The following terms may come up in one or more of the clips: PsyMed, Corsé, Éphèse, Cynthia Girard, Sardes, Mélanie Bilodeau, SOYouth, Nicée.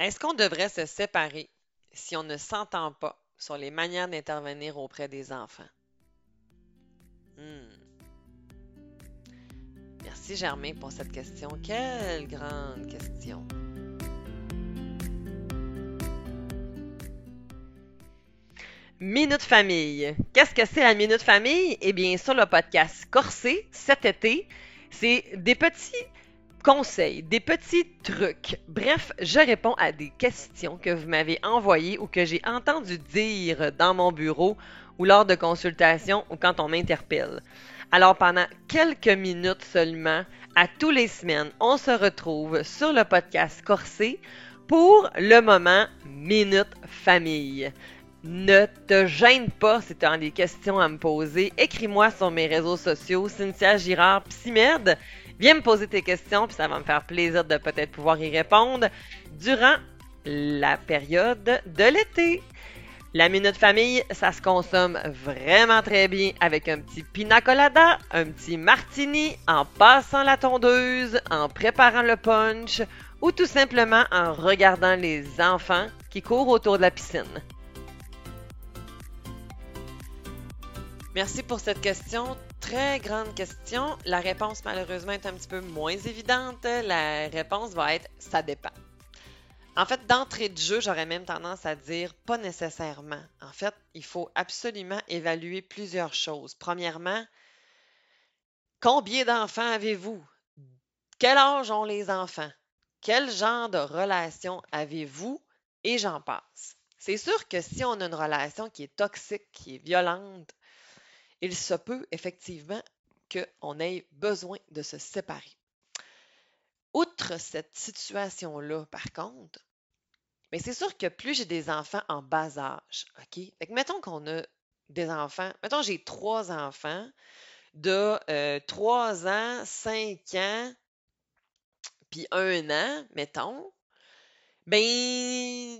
Est-ce qu'on devrait se séparer si on ne s'entend pas sur les manières d'intervenir auprès des enfants? Merci Germain pour cette question. Quelle grande question! Minute famille. Qu'est-ce que c'est la minute famille? Eh bien, sur le podcast Corsé, cet été, c'est des petits conseils, des petits trucs. Bref, je réponds à des questions que vous m'avez envoyées ou que j'ai entendu dire dans mon bureau ou lors de consultations ou quand on m'interpelle. Alors, pendant quelques minutes seulement, à tous les semaines, on se retrouve sur le podcast Corsé pour le moment Minute famille. Ne te gêne pas si tu as des questions à me poser. Écris-moi sur mes réseaux sociaux, Cynthia Girard, PsyMed. Viens me poser tes questions, puis ça va me faire plaisir de peut-être pouvoir y répondre durant la période de l'été. La Minute Famille, ça se consomme vraiment très bien avec un petit pina colada, un petit martini, en passant la tondeuse, en préparant le punch ou tout simplement en regardant les enfants qui courent autour de la piscine. Merci pour cette question. Très grande question. La réponse, malheureusement, est un petit peu moins évidente. La réponse va être « ça dépend ». En fait, d'entrée de jeu, j'aurais même tendance à dire « pas nécessairement ». En fait, il faut absolument évaluer plusieurs choses. Premièrement, combien d'enfants avez-vous? Quel âge ont les enfants? Quel genre de relation avez-vous? Et j'en passe. C'est sûr que si on a une relation qui est toxique, qui est violente, il se peut effectivement qu'on ait besoin de se séparer. Outre cette situation-là, par contre, mais c'est sûr que plus j'ai des enfants en bas âge, OK? Fait que mettons qu'on a des enfants, mettons j'ai 3 enfants de 3 ans, 5 ans, puis 1 an, mettons, bien...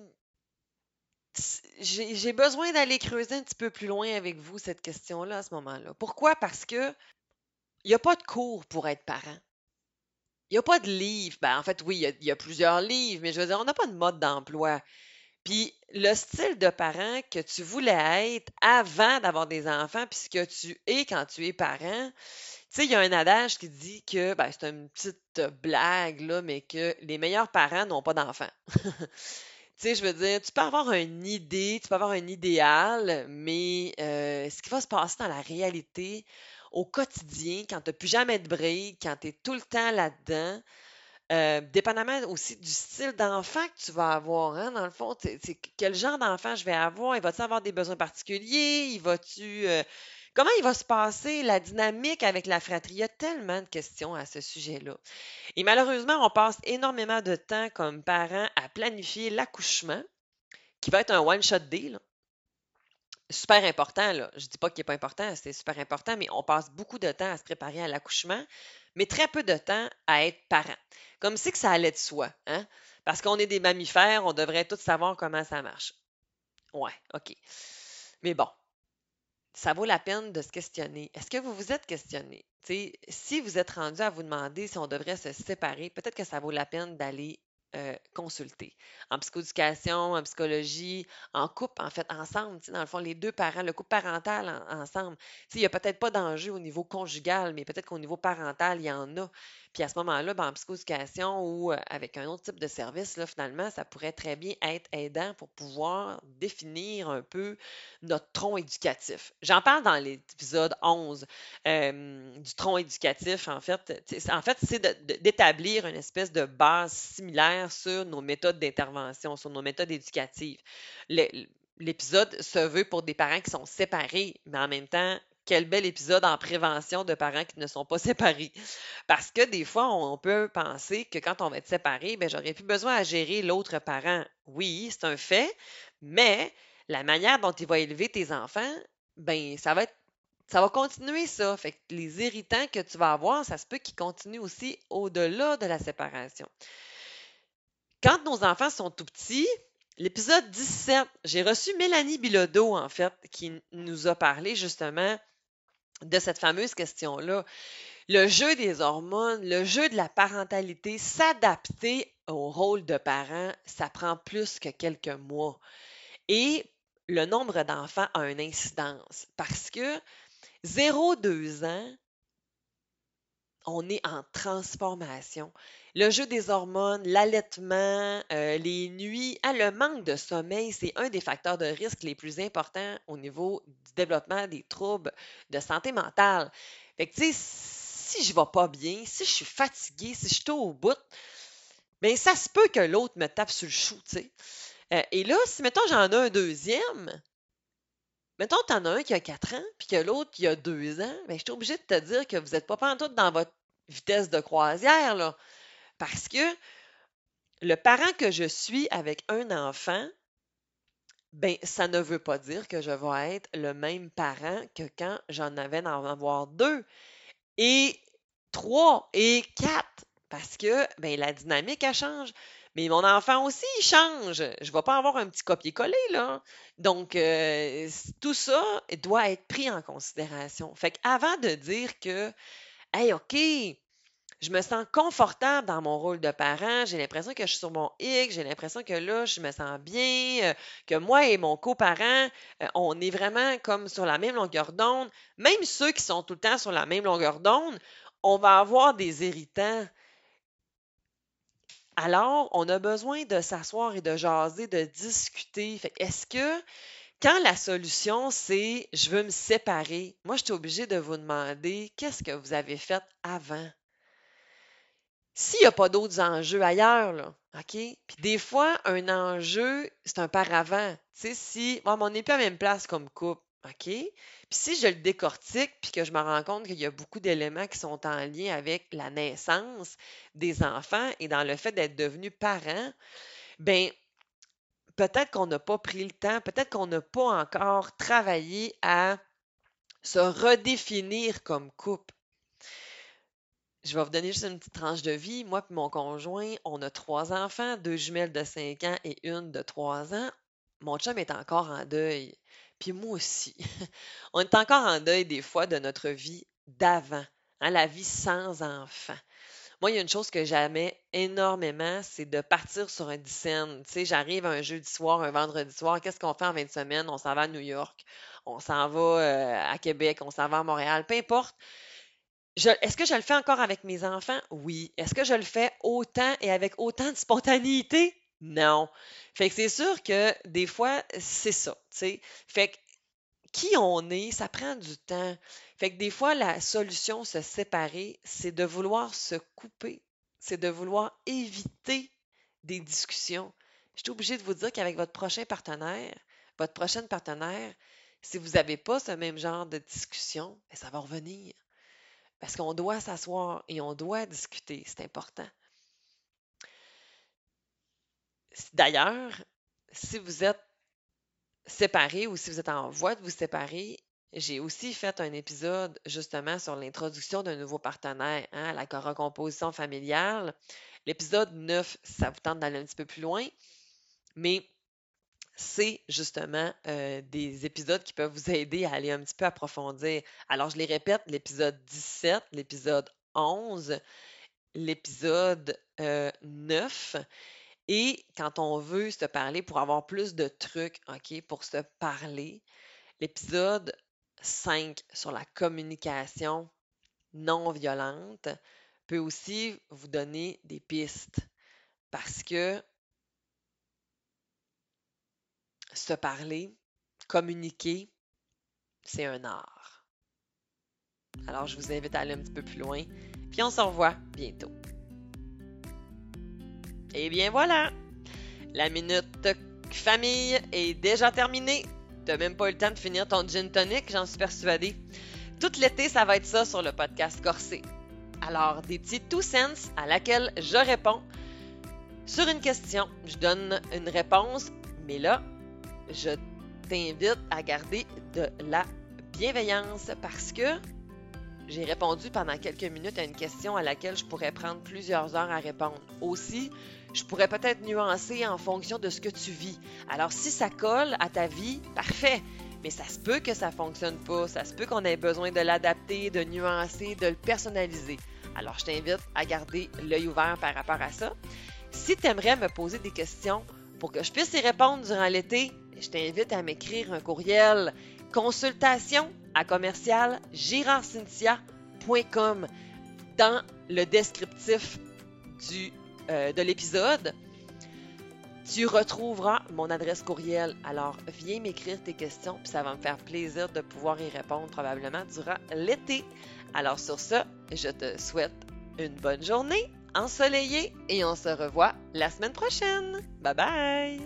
J'ai besoin d'aller creuser un petit peu plus loin avec vous cette question-là à ce moment-là. Pourquoi? Parce que il n'y a pas de cours pour être parent. Il n'y a pas de livre. Ben, en fait, oui, il y a plusieurs livres, mais je veux dire, on n'a pas de mode d'emploi. Puis le style de parent que tu voulais être avant d'avoir des enfants, puis ce que tu es quand tu es parent, tu sais, il y a un adage qui dit que, ben, c'est une petite blague, là, mais que les meilleurs parents n'ont pas d'enfants. Tu sais, je veux dire, tu peux avoir une idée, tu peux avoir un idéal, mais ce qui va se passer dans la réalité, au quotidien, quand tu n'as plus jamais de briques, quand tu es tout le temps là-dedans, dépendamment aussi du style d'enfant que tu vas avoir, hein, dans le fond, c'est quel genre d'enfant je vais avoir? Il va-tu avoir des besoins particuliers? Il va-tu comment il va se passer la dynamique avec la fratrie? Il y a tellement de questions à ce sujet-là. Et malheureusement, on passe énormément de temps comme parents à planifier l'accouchement, qui va être un one-shot deal. Super important, là. Je ne dis pas qu'il n'est pas important, c'est super important, mais on passe beaucoup de temps à se préparer à l'accouchement, mais très peu de temps à être parent. Comme si que ça allait de soi, hein? Parce qu'on est des mammifères, on devrait tous savoir comment ça marche. Ouais, OK. Mais bon. Ça vaut la peine de se questionner. Est-ce que vous vous êtes questionné? T'sais, si vous êtes rendu à vous demander si on devrait se séparer, peut-être que ça vaut la peine d'aller consulter. En psychoéducation, en psychologie, en couple, en fait, ensemble. Dans le fond, les deux parents, le couple parental ensemble. Il n'y a peut-être pas d'enjeu au niveau conjugal, mais peut-être qu'au niveau parental, il y en a. Puis à ce moment-là, ben, en psychoéducation ou avec un autre type de service, là, finalement, ça pourrait très bien être aidant pour pouvoir définir un peu notre tronc éducatif. J'en parle dans l'épisode 11 du tronc éducatif, en fait. En fait, c'est d'établir une espèce de base similaire sur nos méthodes d'intervention, sur nos méthodes éducatives. L'épisode se veut pour des parents qui sont séparés, mais en même temps, quel bel épisode en prévention de parents qui ne sont pas séparés. Parce que des fois, on peut penser que quand on va être séparé, bien, j'aurais plus besoin à gérer l'autre parent. Oui, c'est un fait, mais la manière dont il va élever tes enfants, bien, ça va continuer ça. Fait que les irritants que tu vas avoir, ça se peut qu'ils continuent aussi au-delà de la séparation. Quand nos enfants sont tout petits, l'épisode 17, j'ai reçu Mélanie Bilodeau, en fait, qui nous a parlé justement de cette fameuse question-là. Le jeu des hormones, le jeu de la parentalité, s'adapter au rôle de parent, ça prend plus que quelques mois. Et le nombre d'enfants a une incidence parce que 0-2 ans, on est en transformation. Le jeu des hormones, l'allaitement, les nuits, le manque de sommeil, c'est un des facteurs de risque les plus importants au niveau du développement des troubles de santé mentale. Fait que, tu sais, si je ne vais pas bien, si je suis fatiguée, si je suis au bout, bien, ça se peut que l'autre me tape sur le chou, tu sais. Et là, si, mettons, j'en ai un deuxième, mettons, tu en as un qui a 4 ans, puis que l'autre qui a 2 ans, bien, je suis obligée de te dire que vous n'êtes pas pantoute dans votre vitesse de croisière, là. Parce que le parent que je suis avec un enfant, bien, ça ne veut pas dire que je vais être le même parent que quand j'en avais d'en avoir 2, et 3, et 4, parce que, bien, la dynamique, elle change. Mais mon enfant aussi, il change. Je ne vais pas avoir un petit copier-coller, là. Donc, tout ça doit être pris en considération. Fait qu'avant de dire que, « Hey, OK, je me sens confortable dans mon rôle de parent, j'ai l'impression que je suis sur mon X, j'ai l'impression que là, je me sens bien, que moi et mon coparent, on est vraiment comme sur la même longueur d'onde. Même ceux qui sont tout le temps sur la même longueur d'onde, on va avoir des irritants. » Alors, on a besoin de s'asseoir et de jaser, de discuter. Fait, est-ce que, quand la solution, c'est « je veux me séparer », moi, je suis obligée de vous demander « qu'est-ce que vous avez fait avant » s'il n'y a pas d'autres enjeux ailleurs, là, OK? Puis des fois, un enjeu, c'est un paravent. Tu sais, si bon, on n'est plus à la même place comme couple, OK? Puis si je le décortique, puis que je me rends compte qu'il y a beaucoup d'éléments qui sont en lien avec la naissance des enfants et dans le fait d'être devenu parent, bien, peut-être qu'on n'a pas pris le temps, peut-être qu'on n'a pas encore travaillé à se redéfinir comme couple. Je vais vous donner juste une petite tranche de vie. Moi et mon conjoint, on a 3 enfants, 2 jumelles de 5 ans et une de 3 ans. Mon chum est encore en deuil. Puis moi aussi. On est encore en deuil des fois de notre vie d'avant, hein, la vie sans enfant. Moi, il y a une chose que j'aimais énormément, c'est de partir sur un dixième. Tu sais, j'arrive un jeudi soir, un vendredi soir, qu'est-ce qu'on fait en 20 semaines? On s'en va à New York, on s'en va à Québec, on s'en va à Montréal, peu importe. Est-ce que je le fais encore avec mes enfants? Oui. Est-ce que je le fais autant et avec autant de spontanéité? Non. Fait que c'est sûr que des fois, c'est ça, tu sais. Fait que qui on est, ça prend du temps. Fait que des fois, la solution, se séparer, c'est de vouloir se couper. C'est de vouloir éviter des discussions. Je suis obligée de vous dire qu'avec votre prochain partenaire, votre prochaine partenaire, si vous n'avez pas ce même genre de discussion, bien, ça va revenir. Parce qu'on doit s'asseoir et on doit discuter. C'est important. D'ailleurs, si vous êtes séparés ou si vous êtes en voie de vous séparer, j'ai aussi fait un épisode justement sur l'introduction d'un nouveau partenaire, hein, à la recomposition familiale. L'épisode 9, ça vous tente d'aller un petit peu plus loin, mais c'est justement des épisodes qui peuvent vous aider à aller un petit peu approfondir. Alors, je les répète, l'épisode 17, l'épisode 11, l'épisode 9. Et quand on veut se parler pour avoir plus de trucs, OK, pour se parler, l'épisode 5 sur la communication non violente peut aussi vous donner des pistes parce que se parler, communiquer, c'est un art. Alors, je vous invite à aller un petit peu plus loin, puis on se revoit bientôt. Et bien voilà, la minute famille est déjà terminée. T'as même pas eu le temps de finir ton gin tonic, j'en suis persuadée. Tout l'été, ça va être ça sur le podcast Corsé. Alors, des petits two cents à laquelle je réponds sur une question. Je donne une réponse, mais là, je t'invite à garder de la bienveillance parce que j'ai répondu pendant quelques minutes à une question à laquelle je pourrais prendre plusieurs heures à répondre. Aussi, je pourrais peut-être nuancer en fonction de ce que tu vis. Alors, si ça colle à ta vie, parfait. Mais ça se peut que ça ne fonctionne pas. Ça se peut qu'on ait besoin de l'adapter, de nuancer, de le personnaliser. Alors, je t'invite à garder l'œil ouvert par rapport à ça. Si tu aimerais me poser des questions pour que je puisse y répondre durant l'été, je t'invite à m'écrire un courriel consultation@commercialgirardcynthia.com dans le descriptif de l'épisode. Tu retrouveras mon adresse courriel. Alors, viens m'écrire tes questions, puis ça va me faire plaisir de pouvoir y répondre probablement durant l'été. Alors sur ce, je te souhaite une bonne journée ensoleillée et on se revoit la semaine prochaine. Bye bye!